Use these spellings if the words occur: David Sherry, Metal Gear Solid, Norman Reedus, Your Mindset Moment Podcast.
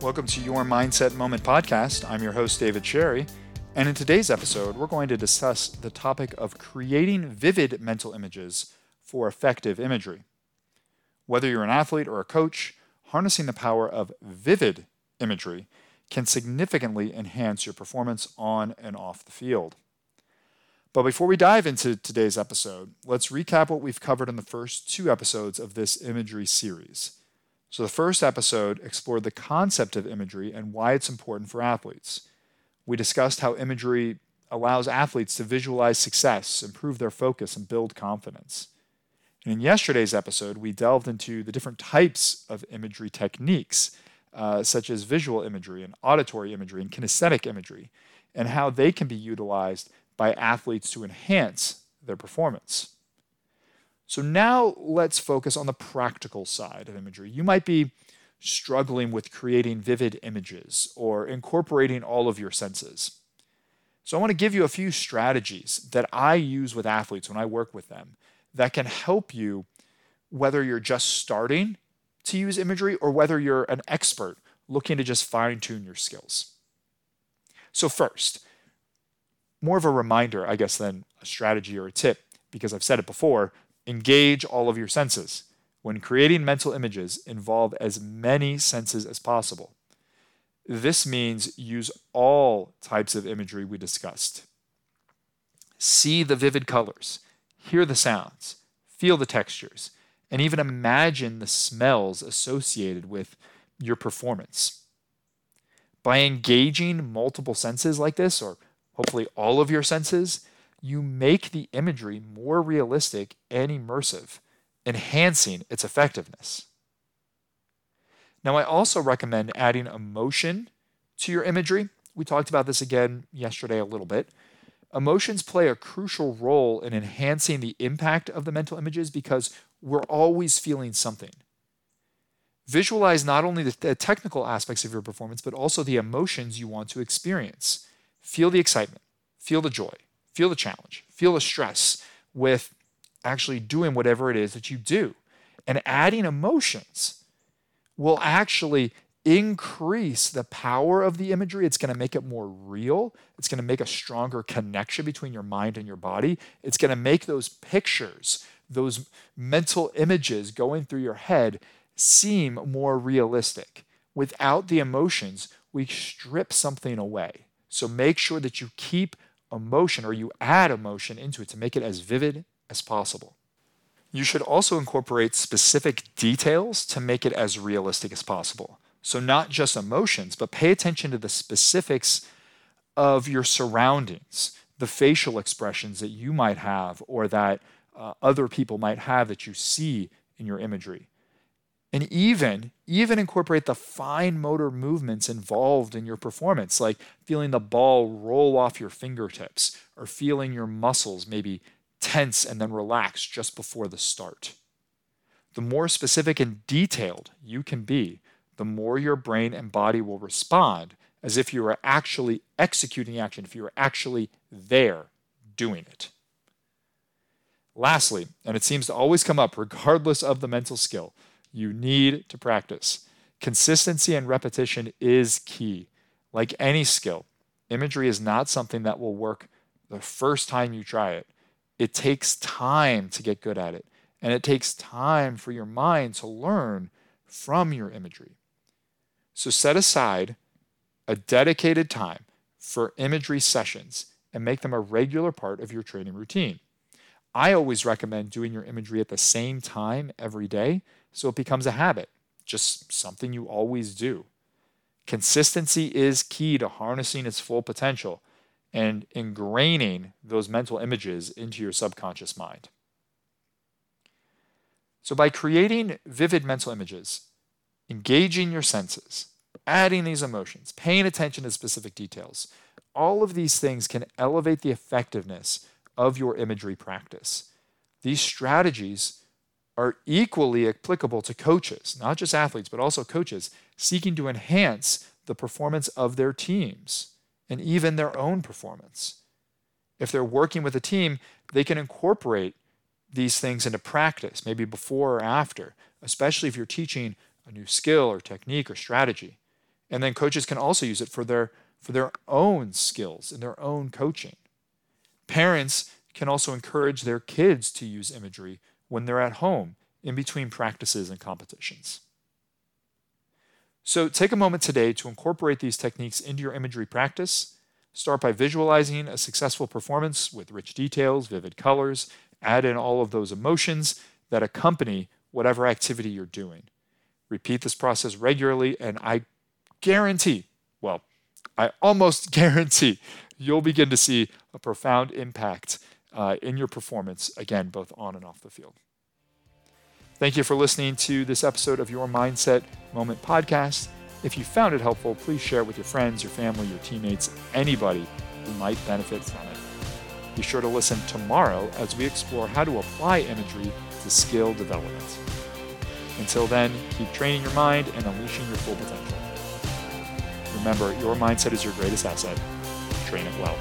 Welcome to Your Mindset Moment Podcast. I'm your host, David Sherry. And in today's episode, we're going to discuss the topic of creating vivid mental images for effective imagery. Whether you're an athlete or a coach, harnessing the power of vivid imagery can significantly enhance your performance on and off the field. But before we dive into today's episode, let's recap what we've covered in the first two episodes of this imagery series. So the first episode explored the concept of imagery and why it's important for athletes. We discussed how imagery allows athletes to visualize success, improve their focus, and build confidence. And in yesterday's episode, we delved into the different types of imagery techniques, such as visual imagery and auditory imagery and kinesthetic imagery, and how they can be utilized by athletes to enhance their performance. So now let's focus on the practical side of imagery. You might be struggling with creating vivid images or incorporating all of your senses. So I want to give you a few strategies that I use with athletes when I work with them that can help you, whether you're just starting to use imagery or whether you're an expert looking to just fine-tune your skills. So first, more of a reminder, I guess, than a strategy or a tip, because I've said it before, engage all of your senses. When creating mental images, involve as many senses as possible. This means use all types of imagery we discussed. See the vivid colors, hear the sounds, feel the textures, and even imagine the smells associated with your performance. By engaging multiple senses like this, or hopefully all of your senses, you make the imagery more realistic and immersive, enhancing its effectiveness. Now, I also recommend adding emotion to your imagery. We talked about this again yesterday a little bit. Emotions play a crucial role in enhancing the impact of the mental images because we're always feeling something. Visualize not only the technical aspects of your performance, but also the emotions you want to experience. Feel the excitement, feel the joy, feel the challenge, feel the stress with actually doing whatever it is that you do. And adding emotions will actually increase the power of the imagery. It's going to make it more real. It's going to make a stronger connection between your mind and your body. It's going to make those pictures, those mental images going through your head, seem more realistic. Without the emotions, we strip something away. So make sure that you keep emotion, or you add emotion into it to make it as vivid as possible. You should also incorporate specific details to make it as realistic as possible. So not just emotions, but pay attention to the specifics of your surroundings, the facial expressions that you might have or that other people might have that you see in your imagery. And even incorporate the fine motor movements involved in your performance, like feeling the ball roll off your fingertips or feeling your muscles maybe tense and then relax just before the start. The more specific and detailed you can be, the more your brain and body will respond as if you were actually executing the action, if you were actually there doing it. Lastly, and it seems to always come up regardless of the mental skill, you need to practice. Consistency and repetition is key. Like any skill, imagery is not something that will work the first time you try it. It takes time to get good at it, and it takes time for your mind to learn from your imagery. So set aside a dedicated time for imagery sessions and make them a regular part of your training routine. I always recommend doing your imagery at the same time every day so it becomes a habit, just something you always do. Consistency is key to harnessing its full potential and ingraining those mental images into your subconscious mind. So by creating vivid mental images, engaging your senses, adding these emotions, paying attention to specific details, all of these things can elevate the effectiveness of your imagery practice. These strategies are equally applicable to coaches, not just athletes, but also coaches seeking to enhance the performance of their teams and even their own performance. If they're working with a team, they can incorporate these things into practice, maybe before or after, especially if you're teaching a new skill or technique or strategy. And then coaches can also use it for their own skills and their own coaching. Parents can also encourage their kids to use imagery when they're at home in between practices and competitions. So take a moment today to incorporate these techniques into your imagery practice. Start by visualizing a successful performance with rich details, vivid colors. Add in all of those emotions that accompany whatever activity you're doing. Repeat this process regularly, and I almost guarantee you'll begin to see a profound impact in your performance, again, both on and off the field. Thank you for listening to this episode of Your Mindset Moment Podcast. If you found it helpful, please share it with your friends, your family, your teammates, anybody who might benefit from it. Be sure to listen tomorrow as we explore how to apply imagery to skill development. Until then, keep training your mind and unleashing your full potential. Remember, your mindset is your greatest asset. Train it well.